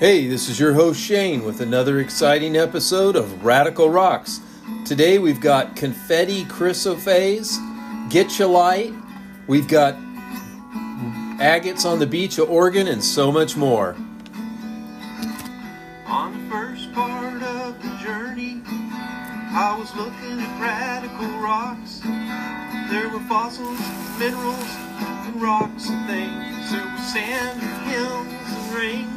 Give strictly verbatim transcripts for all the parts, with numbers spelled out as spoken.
Hey, this is your host Shane with another exciting episode of Radical Rocks. Today we've got confetti chrysophase, gitchelite, we've got agates on the beach of Oregon, and so much more. On the first part of the journey, I was looking at radical rocks. There were fossils, minerals, and rocks and things. There were sand and hills and rain.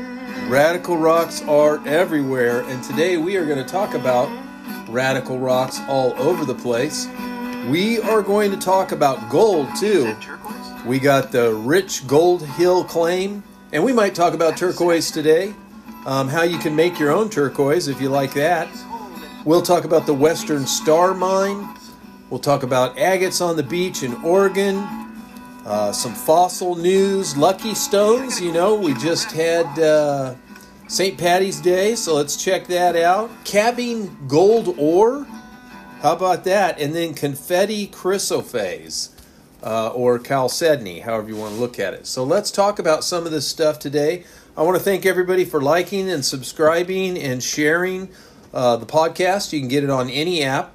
Radical rocks are everywhere, and today we are going to talk about radical rocks all over the place. We are going to talk about gold, too. We got the rich gold hill claim, and we might talk about turquoise today, um, how you can make your own turquoise if you like that. We'll talk about the Western Star Mine. We'll talk about agates on the beach in Oregon. Uh, some fossil news, lucky stones, you know, we just had uh, Saint Patty's Day, so let's check that out. Cabbing gold ore, how about that? And then confetti chrysophase, uh, or chalcedony, however you want to look at it. So let's talk about some of this stuff today. I want to thank everybody for liking and subscribing and sharing uh, the podcast. You can get it on any app,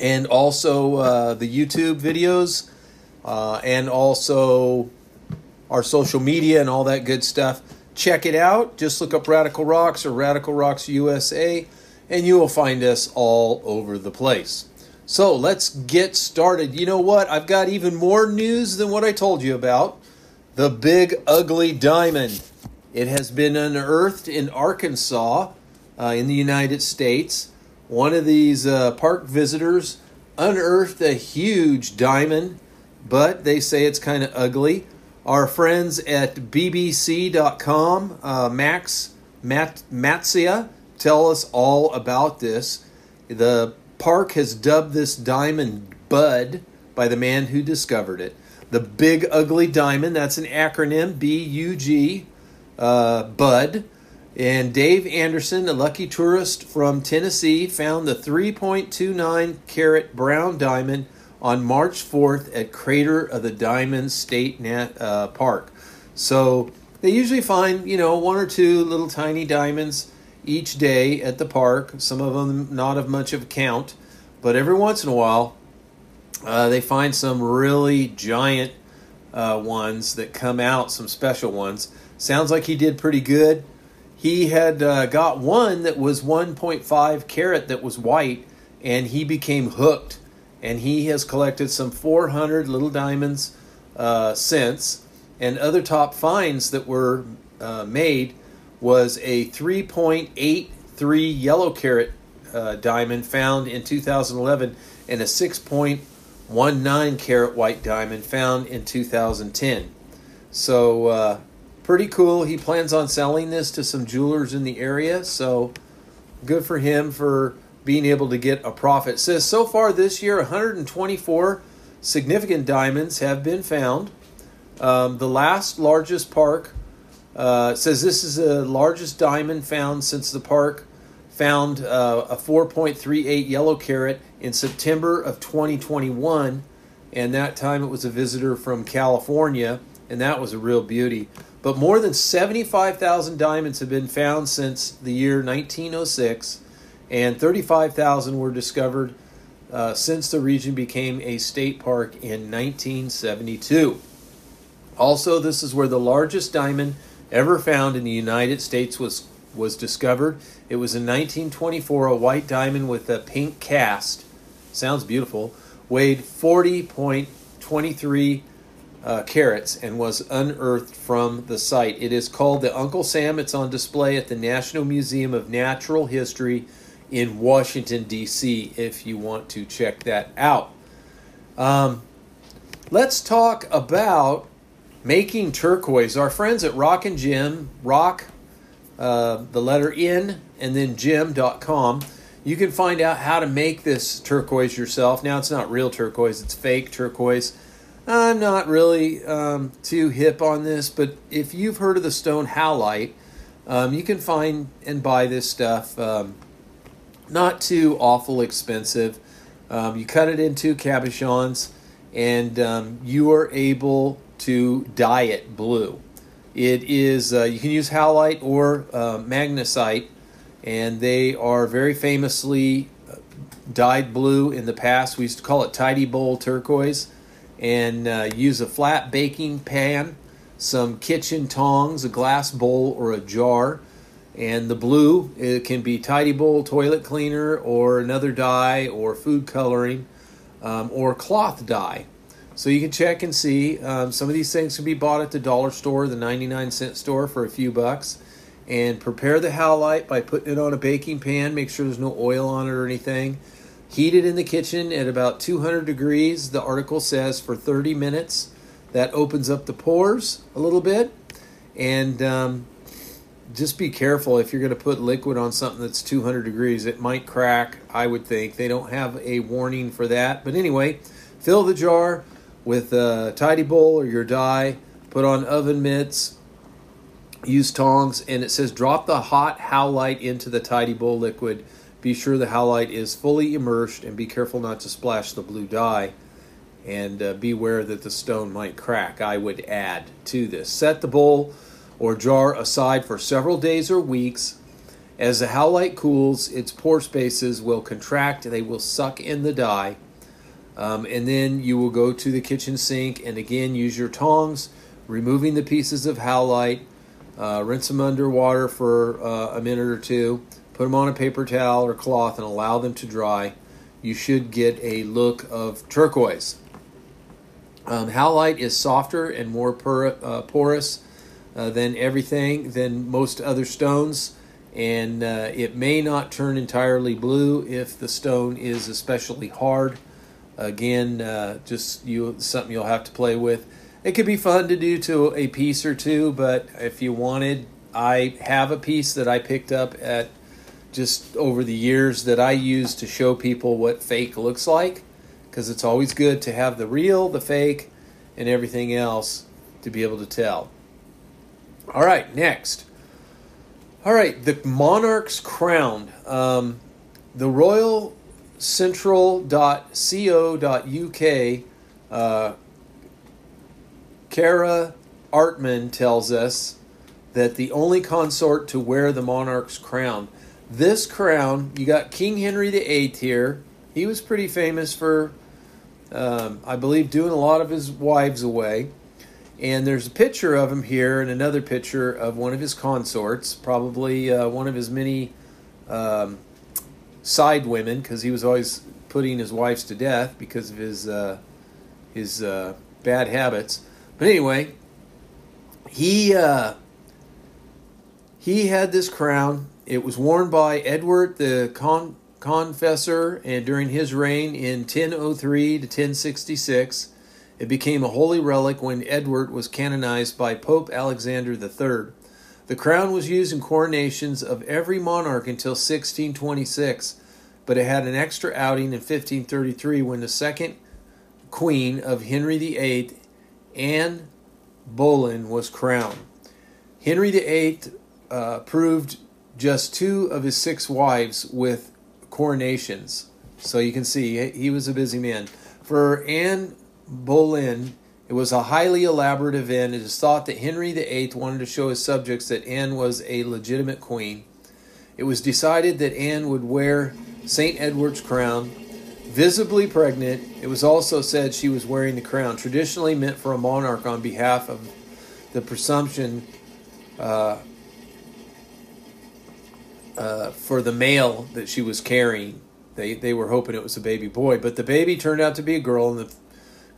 and also uh, the YouTube videos. Uh, and also our social media and all that good stuff. Check it out. Just look up Radical Rocks or Radical Rocks U S A, and you will find us all over the place. So let's get started. You know what? I've got even more news than what I told you about. The Big Ugly Diamond. It has been unearthed in Arkansas, uh, in the United States. One of these uh, park visitors unearthed a huge diamond, but they say it's kind of ugly. Our friends at B B C dot com, uh, Max Mat- Matzia, tell us all about this. The park has dubbed this diamond Bud by the man who discovered it. The Big Ugly Diamond, that's an acronym, B U G, uh, Bud. And Dave Anderson, a lucky tourist from Tennessee, found the three point two nine carat brown diamond on March fourth at Crater of the Diamonds State Nat, uh, Park. So they usually find, you know, one or two little tiny diamonds each day at the park. Some of them not of much of a count, but every once in a while uh, they find some really giant uh, ones that come out, some special ones. Sounds like he did pretty good. He had uh, got one that was one point five carat that was white, and he became hooked. And he has collected some four hundred little diamonds uh, since. And other top finds that were uh, made was a three point eight three yellow carat uh, diamond found in two thousand eleven and a six point one nine carat white diamond found in two thousand ten. So uh, pretty cool. He plans on selling this to some jewelers in the area. So good for him for being able to get a profit. It says so far this year, one hundred twenty-four significant diamonds have been found. Um, the last largest park uh, says this is the largest diamond found since the park found uh, a four point three eight yellow carat in September of twenty twenty-one. And that time it was a visitor from California, and that was a real beauty. But more than seventy-five thousand diamonds have been found since the year nineteen oh six. And thirty-five thousand were discovered uh, since the region became a state park in nineteen seventy-two. Also, this is where the largest diamond ever found in the United States was, was discovered. It was in nineteen twenty-four, a white diamond with a pink cast. Sounds beautiful. Weighed forty point two three uh, carats and was unearthed from the site. It is called the Uncle Sam. It's on display at the National Museum of Natural History in Washington, D C, if you want to check that out. Um, let's talk about making turquoise. Our friends at Rock and Jim, rock uh, the letter N and then gem dot com. You can find out how to make this turquoise yourself. Now, it's not real turquoise, it's fake turquoise. I'm not really um, too hip on this, but if you've heard of the stone howlite, um, you can find and buy this stuff. Um, not too awful expensive. Um, you cut it into cabochons, and um, you are able to dye it blue. It is uh, you can use howlite or uh, magnesite, and they are very famously dyed blue in the past. We used to call it tidy bowl turquoise. And uh, use a flat baking pan, some kitchen tongs, a glass bowl, or a jar. And the blue, it can be tidy bowl, toilet cleaner, or another dye, or food coloring, um, or cloth dye. So you can check and see. Um, some of these things can be bought at the dollar store, the ninety-nine cent store, for a few bucks. And prepare the howlite by putting it on a baking pan. Make sure there's no oil on it or anything. Heat it in the kitchen at about two hundred degrees, the article says, for thirty minutes. That opens up the pores a little bit. And um, just be careful if you're going to put liquid on something that's two hundred degrees. It might crack, I would think. They don't have a warning for that. But anyway, fill the jar with a tidy bowl or your dye. Put on oven mitts. Use tongs. And it says drop the hot howlite into the tidy bowl liquid. Be sure the howlite is fully immersed and be careful not to splash the blue dye. And uh, beware that the stone might crack, I would add to this. Set the bowl or jar aside for several days or weeks. As the howlite cools, its pore spaces will contract. They will suck in the dye. Um, and then you will go to the kitchen sink and again use your tongs, removing the pieces of howlite. Uh, rinse them under water for uh, a minute or two. Put them on a paper towel or cloth and allow them to dry. You should get a look of turquoise. Um, howlite is softer and more por- uh, porous uh, than everything, than most other stones. And uh, it may not turn entirely blue if the stone is especially hard. Again, uh, just you something you'll have to play with. It could be fun to do to a piece or two, but if you wanted, I have a piece that I picked up at just over the years that I use to show people what fake looks like, because it's always good to have the real, the fake, and everything else to be able to tell. All right, next. All right, the monarch's crown. Um, the royal central dot co dot u k, uh, Kara Artman tells us that the only consort to wear the monarch's crown. This crown, you got King Henry the eighth here. He was pretty famous for, um, I believe, doing a lot of his wives away. And there's a picture of him here and another picture of one of his consorts, probably uh, one of his many um, side women, because he was always putting his wives to death because of his, uh, his uh, bad habits. But anyway, he, uh, he had this crown. It was worn by Edward the Con- Confessor, and during his reign in ten oh three to ten sixty-six, it became a holy relic when Edward was canonized by Pope Alexander the third. The crown was used in coronations of every monarch until sixteen twenty-six, but it had an extra outing in fifteen thirty-three when the second queen of Henry the eighth, Anne Boleyn, was crowned. Henry the eighth uh, proved just two of his six wives with coronations. So you can see he was a busy man. For Anne Boleyn, it was a highly elaborate event. It is thought that Henry the eighth wanted to show his subjects that Anne was a legitimate queen. It was decided that Anne would wear Saint Edward's crown, visibly pregnant. It was also said she was wearing the crown, traditionally meant for a monarch on behalf of the presumption uh, Uh, for the male that she was carrying. They they were hoping it was a baby boy, but the baby turned out to be a girl, and the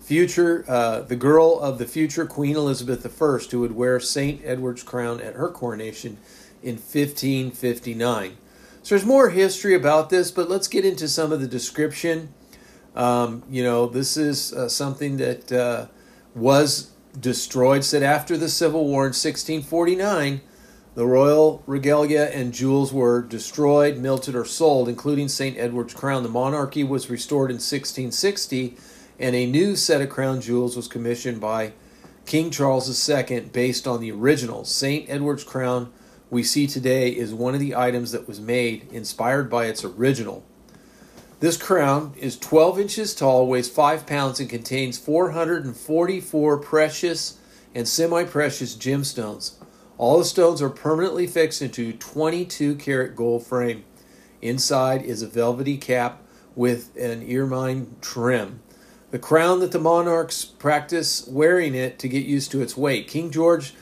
future uh, the girl of the future Queen Elizabeth the first, who would wear Saint Edward's crown at her coronation in fifteen fifty-nine. So there's more history about this, but let's get into some of the description. Um, you know, this is uh, something that uh, was destroyed. Said after the Civil War in sixteen forty-nine, The royal regalia and jewels were destroyed, melted, or sold, including Saint Edward's crown. The monarchy was restored in sixteen sixty, and a new set of crown jewels was commissioned by King Charles the Second based on the original. Saint Edward's crown we see today is one of the items that was made, inspired by its original. This crown is twelve inches tall, weighs five pounds, and contains four hundred forty-four precious and semi-precious gemstones. All the stones are permanently fixed into twenty-two karat gold frame. Inside is a velvety cap with an ermine trim. The crown that the monarchs practice wearing it to get used to its weight. King George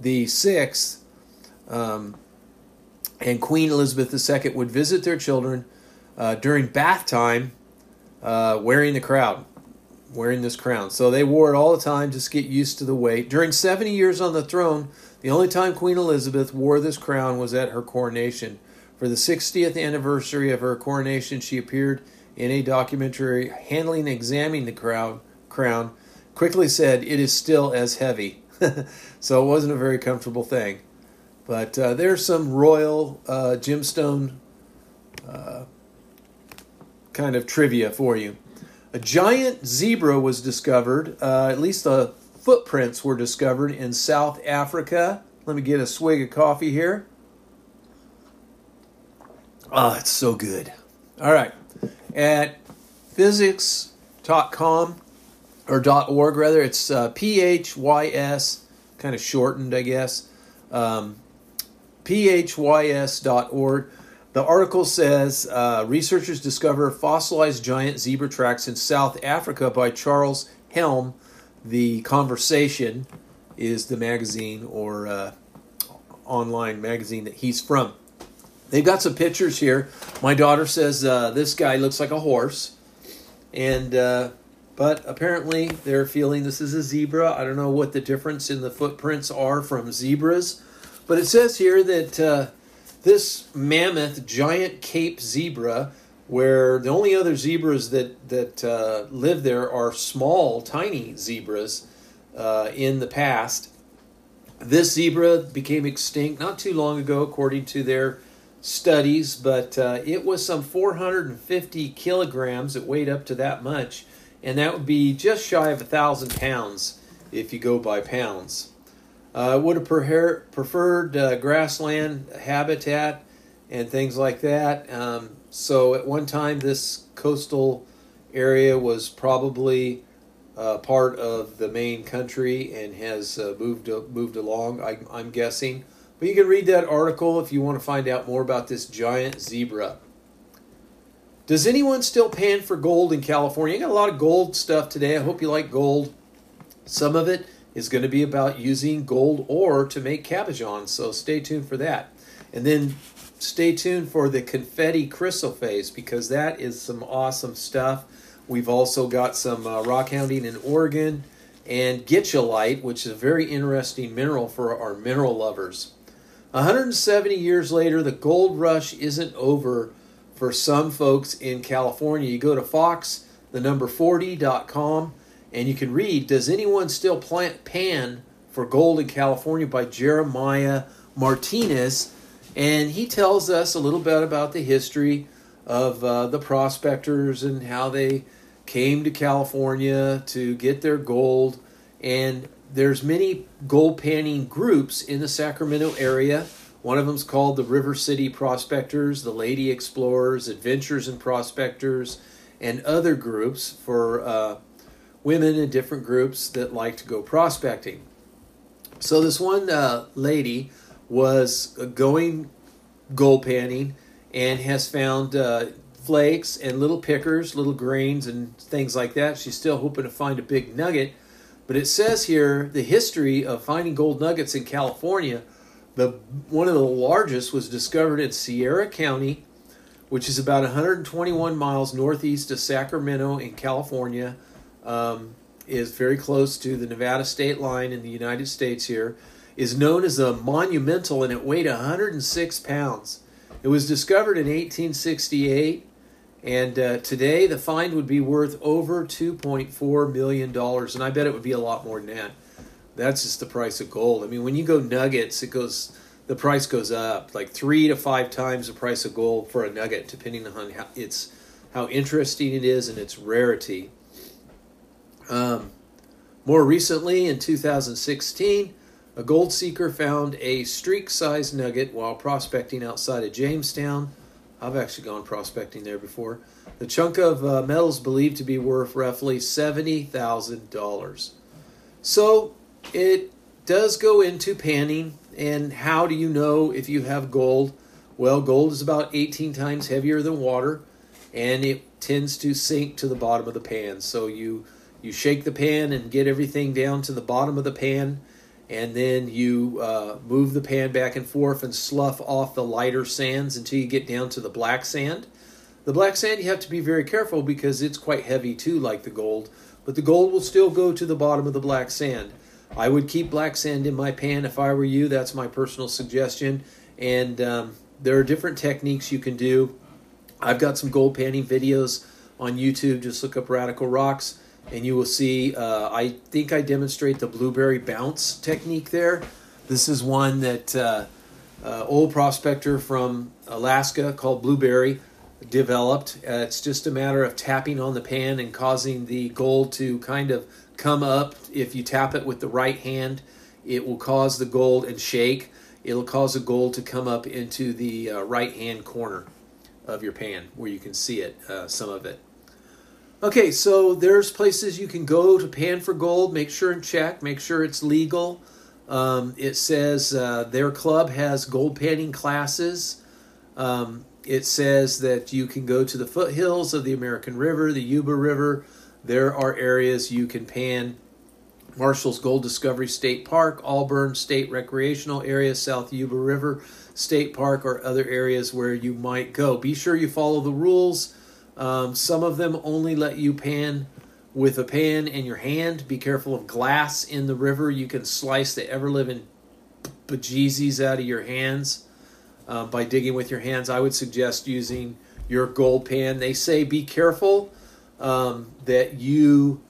the Sixth um, and Queen Elizabeth the Second would visit their children uh, during bath time uh, wearing the crown. Wearing this crown. So they wore it all the time, just get used to the weight. During seventy years on the throne, the only time Queen Elizabeth wore this crown was at her coronation. For the sixtieth anniversary of her coronation, she appeared in a documentary handling and examining the crown, crown, quickly said, "It is still as heavy." So it wasn't a very comfortable thing. But uh, there's some royal uh, gemstone uh, kind of trivia for you. A giant zebra was discovered, uh, at least the footprints were discovered in South Africa. Let me get a swig of coffee here. Oh, it's so good. All right. At physics dot com, or .org rather, it's uh, P H Y S, kind of shortened, I guess, um, P H Y S dot org. The article says, uh, researchers discover fossilized giant zebra tracks in South Africa by Charles Helm. The Conversation is the magazine or uh, online magazine that he's from. They've got some pictures here. My daughter says uh, this guy looks like a horse. and uh, But apparently they're feeling this is a zebra. I don't know what the difference in the footprints are from zebras. But it says here that... Uh, This mammoth giant Cape zebra, where the only other zebras that, that uh, live there are small, tiny zebras uh, in the past. This zebra became extinct not too long ago, according to their studies, but uh, it was some four hundred fifty kilograms. It weighed up to that much, and that would be just shy of one thousand pounds if you go by pounds. I uh, would have preferred uh, grassland habitat and things like that. Um, so at one time, this coastal area was probably uh, part of the main country and has uh, moved uh, moved along, I, I'm guessing. But you can read that article if you want to find out more about this giant zebra. Does anyone still pan for gold in California? I got a lot of gold stuff today. I hope you like gold. Some of it is going to be about using gold ore to make cabochons, so stay tuned for that. And then stay tuned for the confetti crystal phase, because that is some awesome stuff. We've also got some uh, rock hounding in Oregon and gitchelite, which is a very interesting mineral for our mineral lovers. one hundred seventy years later, the gold rush isn't over for some folks in California. You go to Fox, the number forty dot com. And you can read, Does Anyone Still plant Pan for Gold in California by Jeremiah Martinez. And he tells us a little bit about the history of uh, the prospectors and how they came to California to get their gold. And there's many gold panning groups in the Sacramento area. One of them's called the River City Prospectors, the Lady Explorers, Adventures in Prospectors, and other groups for... Uh, women in different groups that like to go prospecting. So this one uh, lady was going gold panning and has found uh, flakes and little pickers, little grains and things like that. She's still hoping to find a big nugget. But it says here, the history of finding gold nuggets in California, the one of the largest was discovered in Sierra County, which is about one hundred twenty-one miles northeast of Sacramento in California. Um, is very close to the Nevada state line in the United States here, is known as a monumental, and it weighed one hundred six pounds. It was discovered in eighteen sixty-eight, and uh, today the find would be worth over two point four million dollars, and I bet it would be a lot more than that. That's just the price of gold. I mean, when you go nuggets, it goes the price goes up like three to five times the price of gold for a nugget, depending on how it's how interesting it is and its rarity. Um, more recently, in two thousand sixteen, a gold seeker found a streak-sized nugget while prospecting outside of Jamestown. I've actually gone prospecting there before. The chunk of uh, metals believed to be worth roughly seventy thousand dollars. So it does go into panning. And how do you know if you have gold? Well, gold is about eighteen times heavier than water, and it tends to sink to the bottom of the pan. So you, you shake the pan and get everything down to the bottom of the pan, and then you uh, move the pan back and forth and slough off the lighter sands until you get down to the black sand. The black sand, you have to be very careful because it's quite heavy too, like the gold, but the gold will still go to the bottom of the black sand. I would keep black sand in my pan if I were you. That's my personal suggestion. And um, there are different techniques you can do. I've got some gold panning videos on YouTube. Just look up Radical Rocks and you will see. Uh, I think I demonstrate the blueberry bounce technique there. This is one that uh, uh, old prospector from Alaska called Blueberry developed. Uh, it's just a matter of tapping on the pan and causing the gold to kind of come up. If you tap it with the right hand, it will cause the gold and shake. It'll cause the gold to come up into the uh, right hand corner of your pan where you can see it, uh, some of it. Okay, so there's places you can go to pan for gold. Make sure and check. Make sure it's legal. Um, it says uh, their club has gold panning classes. Um, it says that you can go to the foothills of the American River, the Yuba River. There are areas you can pan. Marshall's Gold Discovery State Park, Auburn State Recreational Area, South Yuba River State Park are other areas where you might go. Be sure you follow the rules. Um, some of them only let you pan with a pan in your hand. Be careful of glass in the river. You can slice the ever-living bejesus out of your hands uh, by digging with your hands. I would suggest using your gold pan. They say be careful Um, that you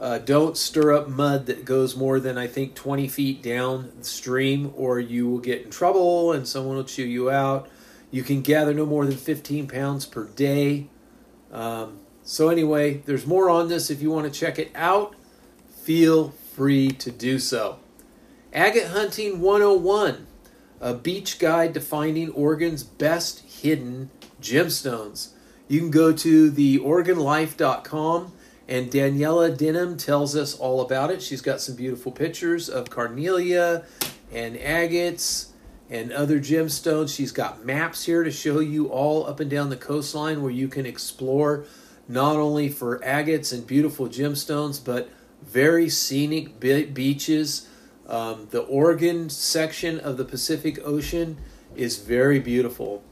uh, don't stir up mud that goes more than, I think, twenty feet downstream, or you will get in trouble and someone will chew you out. You can gather no more than fifteen pounds per day. Um, so anyway, there's more on this. If you want to check it out, feel free to do so. Agate Hunting one oh one, a beach guide to finding Oregon's best hidden gemstones. You can go to the oregon life dot com, and Daniela Denham tells us all about it. She's got some beautiful pictures of carnelia and agates and other gemstones. She's got maps here to show you all up and down the coastline where you can explore not only for agates and beautiful gemstones, but very scenic be- beaches. Um, the Oregon section of the Pacific Ocean is very beautiful.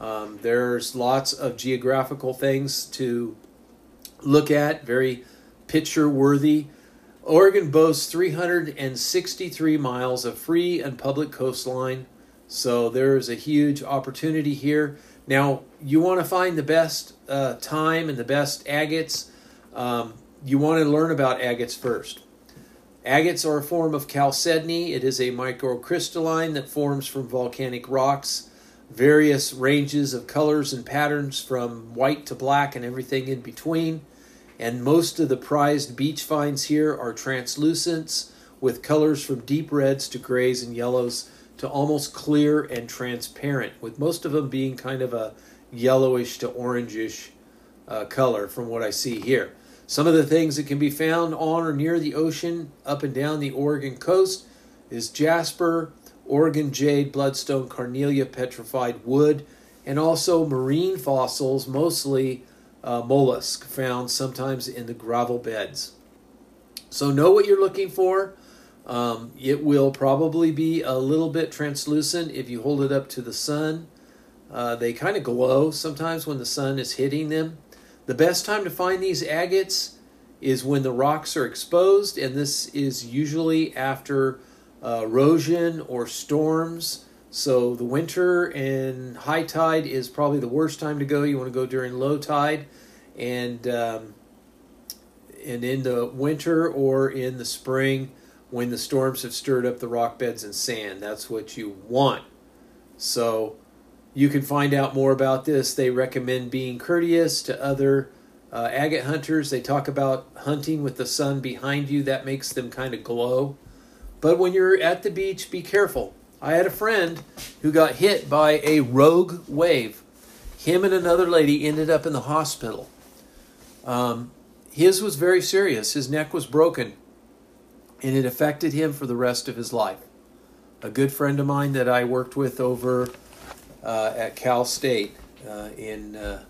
Um, there's lots of geographical things to look at, very picture-worthy. Oregon boasts three hundred sixty-three miles of free and public coastline, so there's a huge opportunity here. Now, you want to find the best uh, time and the best agates. Um, you want to learn about agates first. Agates are a form of chalcedony. It is a microcrystalline that forms from volcanic rocks. Various ranges of colors and patterns from white to black and everything in between. And most of the prized beach finds here are translucents with colors from deep reds to grays and yellows to almost clear and transparent, with most of them being kind of a yellowish to orangish uh, color from what I see here. Some of the things that can be found on or near the ocean up and down the Oregon coast is jasper, Oregon jade, bloodstone, carnelia, petrified wood, and also marine fossils, mostly uh, mollusk, found sometimes in the gravel beds. So know what you're looking for. Um, it will probably be a little bit translucent if you hold it up to the sun. Uh, they kind of glow sometimes when the sun is hitting them. The best time to find these agates is when the rocks are exposed, and this is usually after Uh, erosion or storms. So the winter and high tide is probably the worst time to go. You want to go during low tide and um, and in the winter or in the spring when the storms have stirred up the rock beds and sand. That's what you want. So you can find out more about this. They recommend being courteous to other uh, agate hunters. They talk about hunting with the sun behind you. That makes them kind of glow. But when you're at the beach, be careful. I had a friend who got hit by a rogue wave. Him and another lady ended up in the hospital. Um, his was very serious. His neck was broken, and it affected him for the rest of his life. A good friend of mine that I worked with over uh, at Cal State uh, in uh,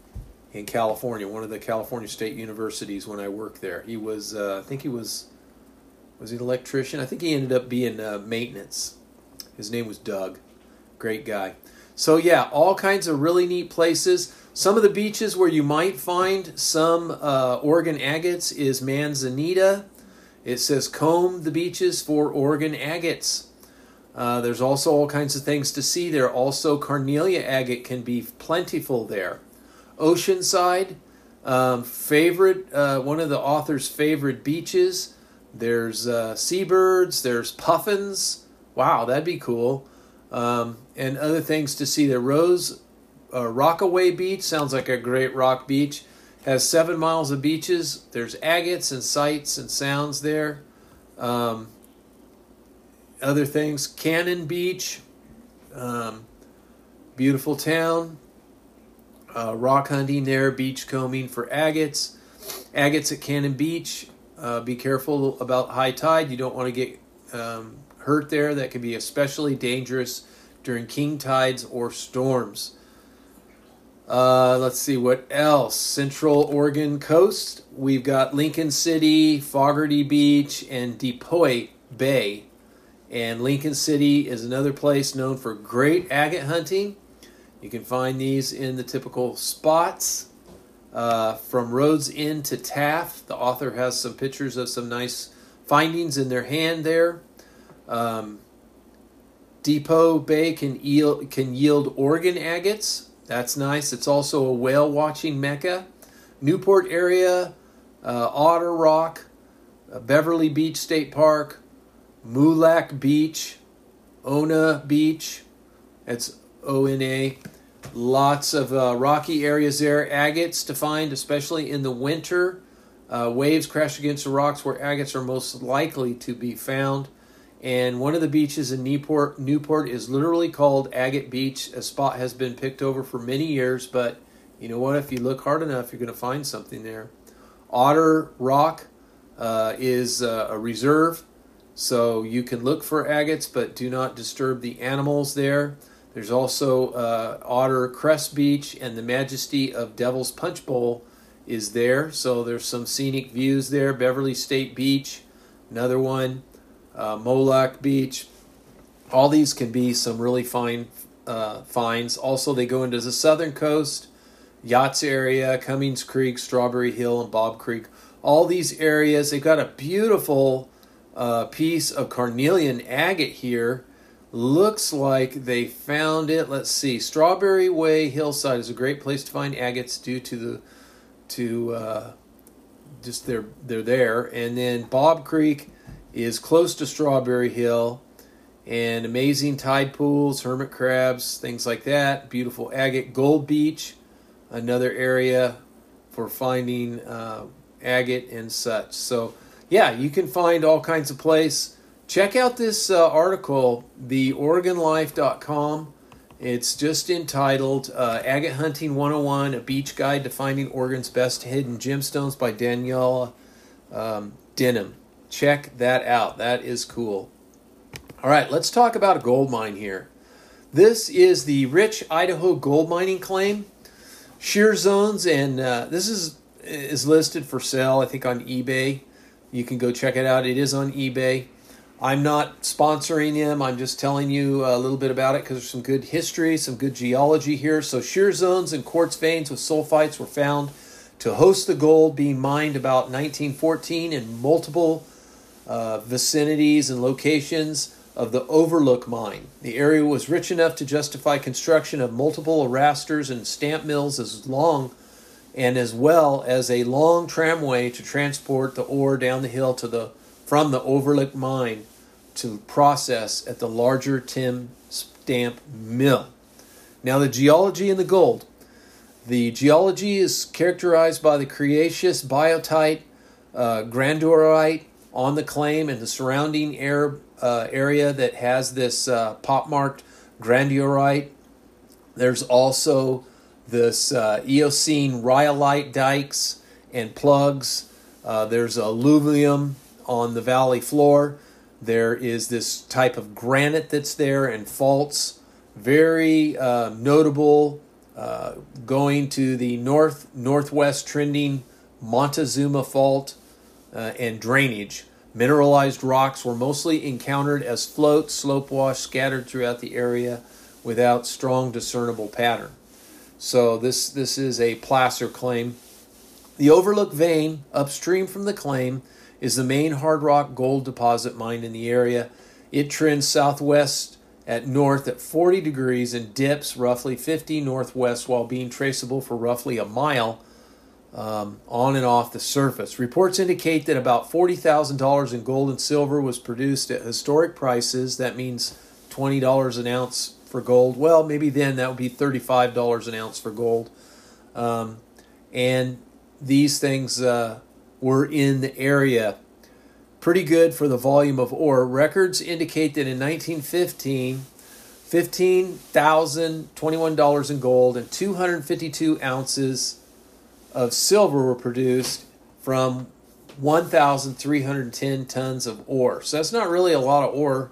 in California, one of the California State Universities when I worked there. He was, uh, I think he was, was he an electrician? I think he ended up being uh, maintenance. His name was Doug. Great guy. So yeah, all kinds of really neat places. Some of the beaches where you might find some uh, Oregon agates is Manzanita. It says comb the beaches for Oregon agates. Uh, there's also all kinds of things to see there. Also, Carnelia agate can be plentiful there. Oceanside, um, favorite, uh, one of the author's favorite beaches. There's uh, seabirds. There's puffins. Wow, that'd be cool. Um, and other things to see there. Rose uh, Rockaway Beach sounds like a great rock beach. Has seven miles of beaches. There's agates and sights and sounds there. Um, other things, Cannon Beach, um, beautiful town. Uh, rock hunting there, beach combing for agates. Agates at Cannon Beach. Uh, be careful about high tide. You don't want to get um, hurt there. That can be especially dangerous during king tides or storms. Uh, let's see what else. Central Oregon coast. We've got Lincoln City, Fogarty Beach, and Depot Bay. And Lincoln City is another place known for great agate hunting. You can find these in the typical spots. Uh, from Rhodes End to Taft. The author has some pictures of some nice findings in their hand there. Um, Depot Bay can yield, can yield Oregon agates. That's nice. It's also a whale watching mecca. Newport area, uh, Otter Rock, uh, Beverly Beach State Park, Moolac Beach, Ona Beach. That's O N A. Lots of uh, rocky areas there. Agates to find, especially in the winter. Uh, waves crash against the rocks where agates are most likely to be found. And one of the beaches in Newport, Newport is literally called Agate Beach. A spot has been picked over for many years, but you know what? If you look hard enough, you're going to find something there. Otter Rock uh, is uh, a reserve, so you can look for agates, but do not disturb the animals there. There's also uh, Otter Crest Beach, and the Majesty of Devil's Punch Bowl is there. So there's some scenic views there. Beverly State Beach, another one. Uh, Moloch Beach. All these can be some really fine uh, finds. Also, they go into the southern coast, Yachts area, Cummings Creek, Strawberry Hill, and Bob Creek. All these areas, they've got a beautiful uh, piece of carnelian agate here. Looks like they found it. Let's see. Strawberry Way Hillside is a great place to find agates due to the to uh, just they're they're there. And then Bob Creek is close to Strawberry Hill, and amazing tide pools, hermit crabs, things like that. Beautiful agate. Gold Beach, another area for finding uh, agate and such. So, yeah, you can find all kinds of place. Check out this uh, article, the oregon life dot com. It's just entitled uh, Agate Hunting one oh one, A Beach Guide to Finding Oregon's Best Hidden Gemstones by Danielle um, Denham. Check that out. That is cool. All right, let's talk about a gold mine here. This is the Rich Idaho Gold Mining Claim, Shear Zones, and uh, this is is listed for sale, I think, on eBay. You can go check it out. It is on eBay. I'm not sponsoring them. I'm just telling you a little bit about it because there's some good history, some good geology here. So shear zones and quartz veins with sulfites were found to host the gold being mined about nineteen fourteen in multiple Uh, vicinities and locations of the Overlook Mine. The area was rich enough to justify construction of multiple arrasters and stamp mills as long and as well as a long tramway to transport the ore down the hill to the from the Overlook Mine to process at the larger Tim Stamp Mill. Now the geology and the gold. The geology is characterized by the Cretaceous biotite, uh, granodiorite on the claim and the surrounding air, uh, area that has this uh, pockmarked granodiorite. There's also this uh, Eocene rhyolite dikes and plugs. Uh, there's alluvium on the valley floor. There is this type of granite that's there and faults. Very uh, notable uh, going to the north, northwest trending Montezuma Fault uh, and drainage. Mineralized rocks were mostly encountered as floats, slope wash, scattered throughout the area without strong discernible pattern. So this, this is a placer claim. The Overlook vein upstream from the claim is the main hard rock gold deposit mined in the area. It trends southwest at north at forty degrees and dips roughly fifty northwest while being traceable for roughly a mile um, on and off the surface. Reports indicate that about forty thousand dollars in gold and silver was produced at historic prices. That means twenty dollars an ounce for gold. Well, maybe then that would be thirty-five dollars an ounce for gold. Um, and these things uh, were in the area. Pretty good for the volume of ore. Records indicate that in nineteen fifteen, fifteen thousand twenty-one dollars in gold and two hundred fifty-two ounces of silver were produced from one thousand three hundred ten tons of ore. So that's not really a lot of ore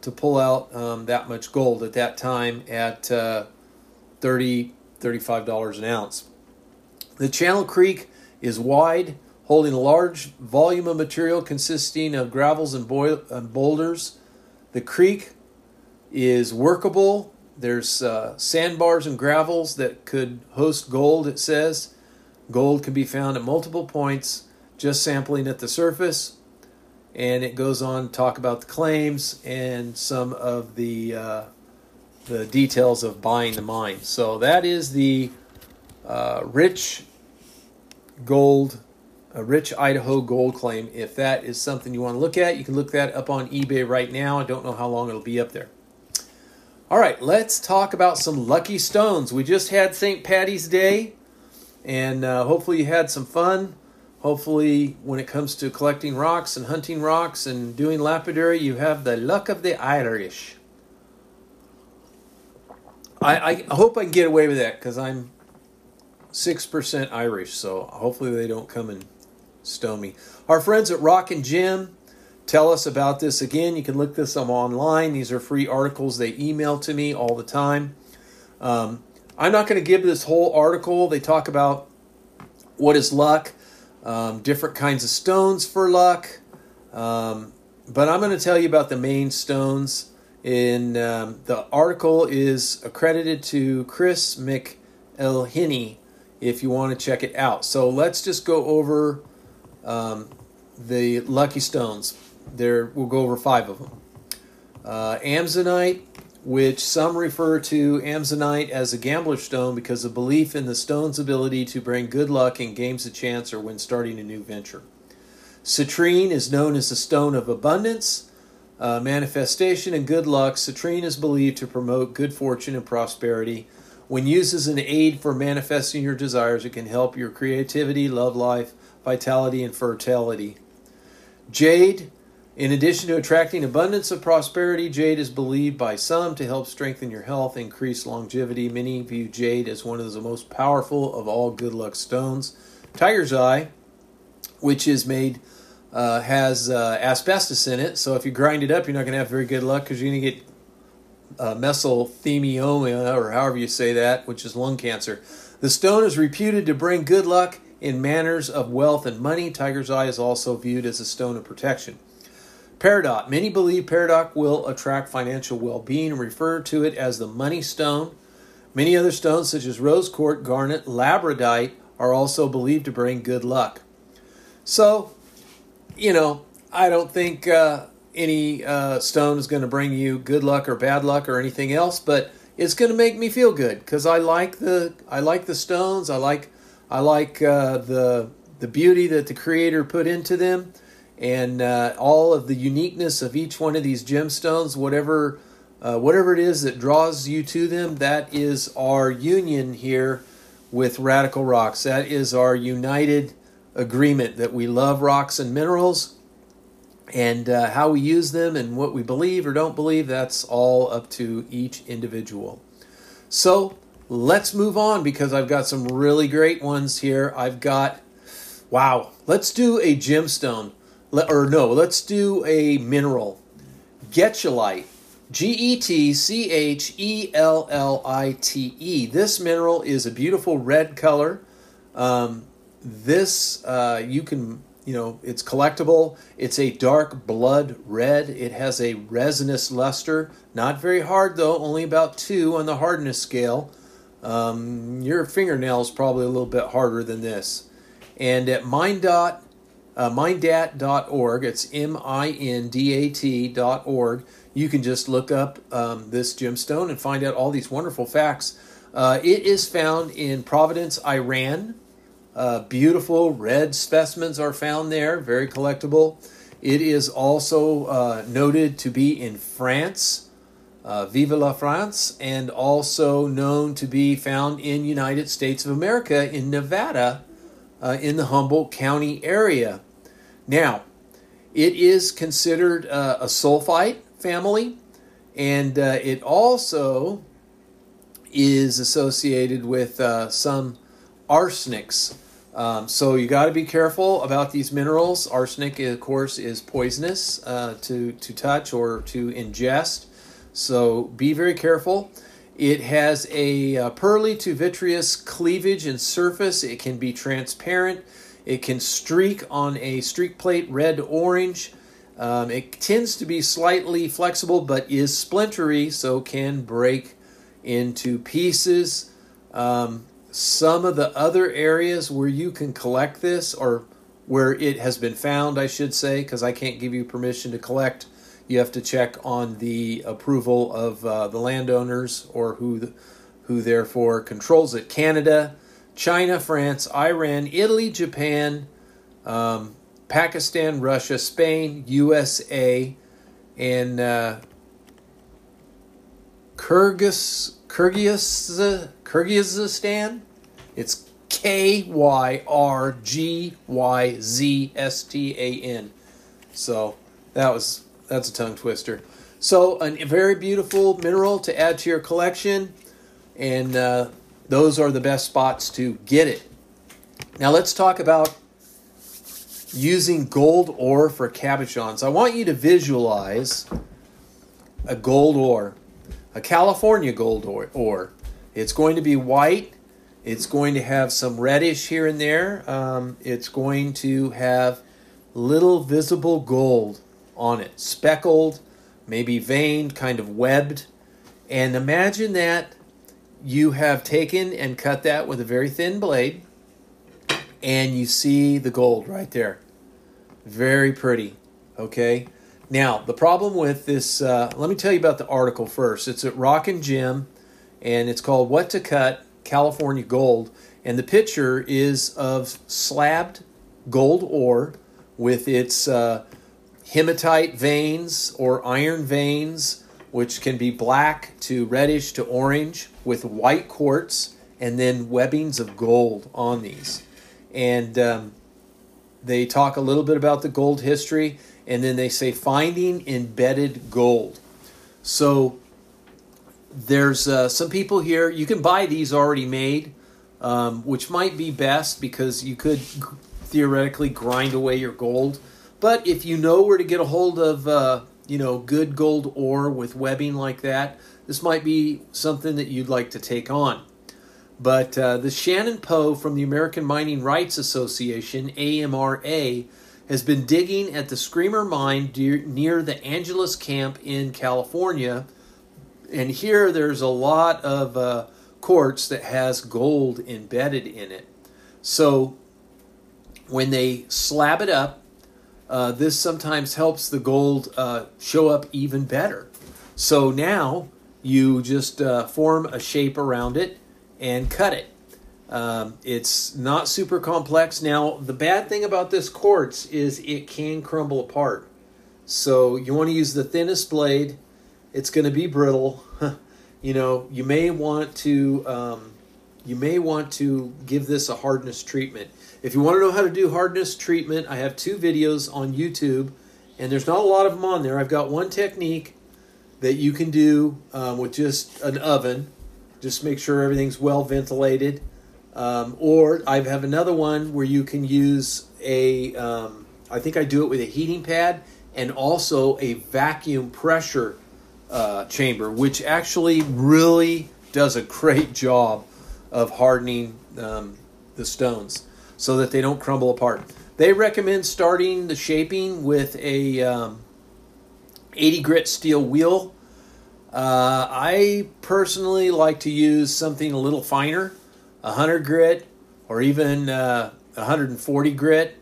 to pull out um, that much gold at that time at uh, thirty dollars, thirty-five dollars an ounce. The Channel Creek is wide, holding a large volume of material consisting of gravels and, boil- and boulders. The creek is workable. There's uh, sandbars and gravels that could host gold, it says. Gold can be found at multiple points, just sampling at the surface. And it goes on to talk about the claims and some of the, uh, the details of buying the mine. So that is the uh, rich gold A rich Idaho gold claim. If that is something you want to look at, you can look that up on eBay right now. I don't know how long it'll be up there. All right, let's talk about some lucky stones. We just had Saint Patty's Day, and uh, hopefully you had some fun. Hopefully when it comes to collecting rocks and hunting rocks and doing lapidary, you have the luck of the Irish. I, I hope I can get away with that because I'm six percent Irish, so hopefully they don't come and stone me. Our friends at Rock and Jim tell us about this again. You can look this up online. These are free articles they email to me all the time. Um, I'm not going to give this whole article. They talk about what is luck, um, different kinds of stones for luck, um, but I'm going to tell you about the main stones. And um, the article is accredited to Chris McElhinney if you want to check it out. So let's just go over um, the lucky stones. There, we'll go over five of them. Uh, Amazonite, which some refer to Amazonite as a gambler's stone because of belief in the stone's ability to bring good luck in games of chance or when starting a new venture. Citrine is known as the stone of abundance, uh, manifestation, and good luck. Citrine is believed to promote good fortune and prosperity. When used as an aid for manifesting your desires, it can help your creativity, love life, vitality, and fertility. Jade, in addition to attracting abundance of prosperity, jade is believed by some to help strengthen your health, increase longevity. Many view jade as one of the most powerful of all good luck stones. Tiger's eye, which is made, uh, has uh, asbestos in it, so if you grind it up, you're not going to have very good luck because you're going to get Uh, mesothelioma, or however you say that, which is lung cancer. The stone is reputed to bring good luck in matters of wealth and money. Tiger's eye is also viewed as a stone of protection. Peridot. Many believe peridot will attract financial well-being and refer to it as the money stone. Many other stones, such as rose quartz, garnet, labradorite, are also believed to bring good luck. So, you know, I don't think... Uh, Any uh, stone is going to bring you good luck or bad luck or anything else, but it's going to make me feel good because I like the I like the stones. I like I like uh, the the beauty that the Creator put into them, and uh, all of the uniqueness of each one of these gemstones, whatever uh, whatever it is that draws you to them, that is our union here with Radical Rocks. That is our united agreement that we love rocks and minerals, and uh, how we use them and what we believe or don't believe, that's all up to each individual. So let's move on, because I've got some really great ones here. I've got, wow, let's do a gemstone, or no, let's do a mineral. Getchellite, G E T C H E L L I T E. This mineral is a beautiful red color. Um, this, uh, you can, you know, it's collectible. It's a dark blood red. It has a resinous luster. Not very hard, though, only about two on the hardness scale. Um, your fingernail's probably a little bit harder than this. And at mindat, uh, mindat dot org, it's M I N D A T dot org, you can just look up um, this gemstone and find out all these wonderful facts. Uh, it is found in Providence, Iran. Uh, beautiful red specimens are found there, very collectible. It is also uh, noted to be in France. Uh, Vive la France, and also known to be found in United States of America in Nevada, uh, in the Humboldt County area. Now, it is considered uh, a sulfite family, and uh, it also is associated with uh, some arsenics. Um, so you got to be careful about these minerals. Arsenic, of course, is poisonous uh, to, to touch or to ingest. So be very careful. It has a uh, pearly to vitreous cleavage and surface. It can be transparent. It can streak on a streak plate red to orange. Um, it tends to be slightly flexible but is splintery, so can break into pieces. Um, some of the other areas where you can collect this, or where it has been found, I should say, because I can't give you permission to collect. You have to check on the approval of uh, the landowners or who, the, who therefore controls it. Canada, China, France, Iran, Italy, Japan, um, Pakistan, Russia, Spain, U S A, and uh, Kyrgyz, Kyrgyz, Kyrgyzstan. It's K Y R G Y Z S T A N. So that was... That's a tongue twister. So a very beautiful mineral to add to your collection. And uh, those are the best spots to get it. Now let's talk about using gold ore for cabochons. I want you to visualize a gold ore, a California gold ore. It's going to be white. It's going to have some reddish here and there. Um, it's going to have little visible gold on it, speckled, maybe veined, kind of webbed. And imagine that you have taken and cut that with a very thin blade, and you see the gold right there. Very pretty. Okay, now the problem with this, uh, let me tell you about the article first. It's at Rock and Jim, and it's called What to Cut California Gold, and the picture is of slabbed gold ore with its uh, hematite veins or iron veins, which can be black to reddish to orange, with white quartz and then webbings of gold on these. And um, they talk a little bit about the gold history, and then they say finding embedded gold. So there's uh, some people here, you can buy these already made, um, which might be best, because you could theoretically grind away your gold. But if you know where to get a hold of, uh, you know, good gold ore with webbing like that, this might be something that you'd like to take on. But uh, the Shannon Poe from the American Mining Rights Association, A M R A, has been digging at the Screamer Mine de- near the Angeles Camp in California. And here there's a lot of uh, quartz that has gold embedded in it. So when they slab it up, Uh, this sometimes helps the gold uh, show up even better. So now you just uh, form a shape around it and cut it. Um, it's not super complex. Now, the bad thing about this quartz is it can crumble apart. So you want to use the thinnest blade. It's going to be brittle. You know, you may want to um, you may want to give this a hardness treatment. If you want to know how to do hardness treatment, I have two videos on YouTube, and there's not a lot of them on there. I've got one technique that you can do um, with just an oven. Just make sure everything's well ventilated. Um, or I have another one where you can use a, um, I think I do it with a heating pad and also a vacuum pressure uh, chamber, which actually really does a great job of hardening um, the stones so that they don't crumble apart. They recommend starting the shaping with a um, eighty grit steel wheel. Uh, I personally like to use something a little finer. one hundred grit or even uh, one hundred forty grit.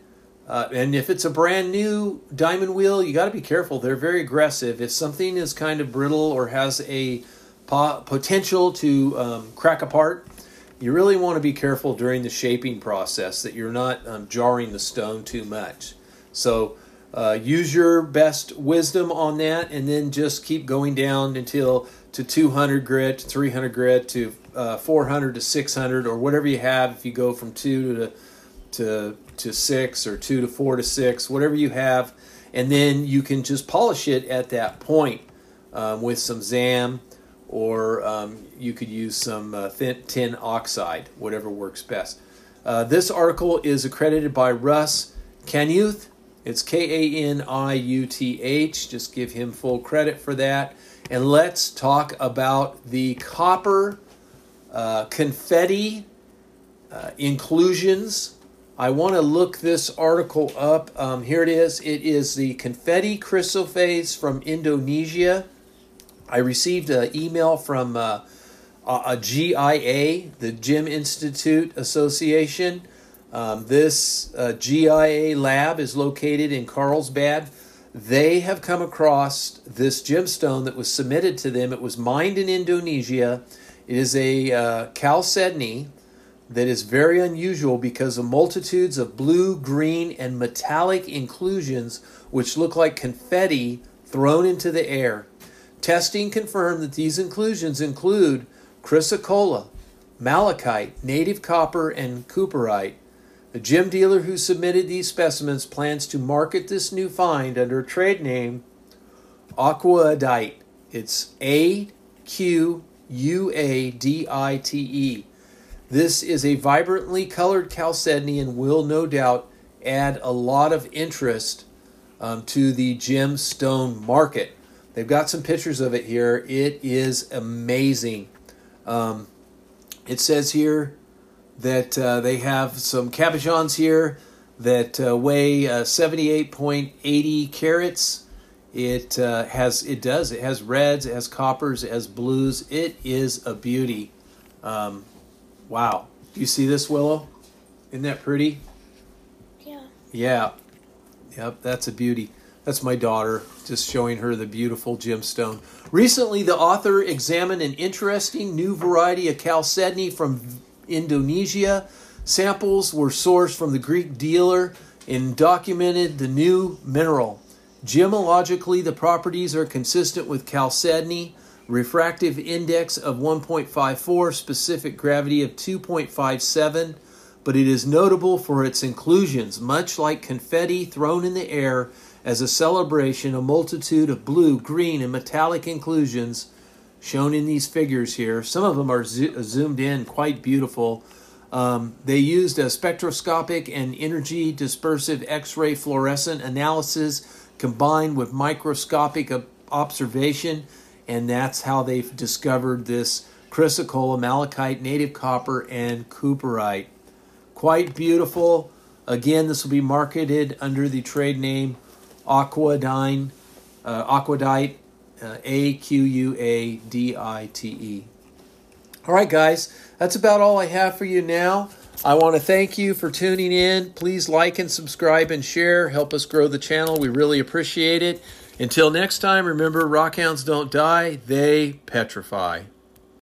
Uh, and if it's a brand new diamond wheel, you got to be careful. They're very aggressive. If something is kind of brittle or has a po- potential to um, crack apart, you really want to be careful during the shaping process that you're not um, jarring the stone too much. So uh, use your best wisdom on that, and then just keep going down until to two hundred grit, three hundred grit, to Uh, four hundred to six hundred, or whatever you have. If you go from two to to to six, or two to four to six, whatever you have, and then you can just polish it at that point um, with some zam, or um, you could use some uh, thin tin oxide, whatever works best. Uh, this article is accredited by Russ Kaniuth. It's K A N I U T H. Just give him full credit for that. And let's talk about the copper Uh, confetti uh, inclusions. I want to look this article up. Um, here it is. It is the confetti chrysoprase from Indonesia. I received an email from uh, a G I A, the Gem Institute Association. Um, this uh, G I A lab is located in Carlsbad. They have come across this gemstone that was submitted to them. It was mined in Indonesia. It is a uh, chalcedony that is very unusual because of multitudes of blue, green, and metallic inclusions which look like confetti thrown into the air. Testing confirmed that these inclusions include chrysocolla, malachite, native copper, and cooperite. The gem dealer who submitted these specimens plans to market this new find under a trade name, aquadite. It's A Q U A D I T E. This is a vibrantly colored chalcedony and will no doubt add a lot of interest um, to the gemstone market. They've got some pictures of it here. It is amazing. Um, it says here that uh, they have some cabochons here that uh, weigh uh, seventy-eight point eight zero carats. It uh, has, it does, it has reds, it has coppers, it has blues. It is a beauty. Um, wow. Do you see this, Willow? Isn't that pretty? Yeah. Yeah. Yep, that's a beauty. That's my daughter, just showing her the beautiful gemstone. Recently, the author examined an interesting new variety of chalcedony from Indonesia. Samples were sourced from the Greek dealer and documented the new mineral. Gemologically, the properties are consistent with chalcedony, refractive index of one point five four, specific gravity of two point five seven, but it is notable for its inclusions, much like confetti thrown in the air as a celebration, a multitude of blue, green, and metallic inclusions shown in these figures here. Some of them are zo- zoomed in, quite beautiful. Um, they used a spectroscopic and energy dispersive X-ray fluorescent analysis combined with microscopic observation, and that's how they've discovered this chrysocolla, malachite, native copper, and cooperite. Quite beautiful. Again, this will be marketed under the trade name Aquadine, uh, Aquadite, uh, A Q U A D I T E. All right, guys, that's about all I have for you now. I want to thank you for tuning in. Please like and subscribe and share. Help us grow the channel. We really appreciate it. Until next time, remember, rockhounds don't die, they petrify.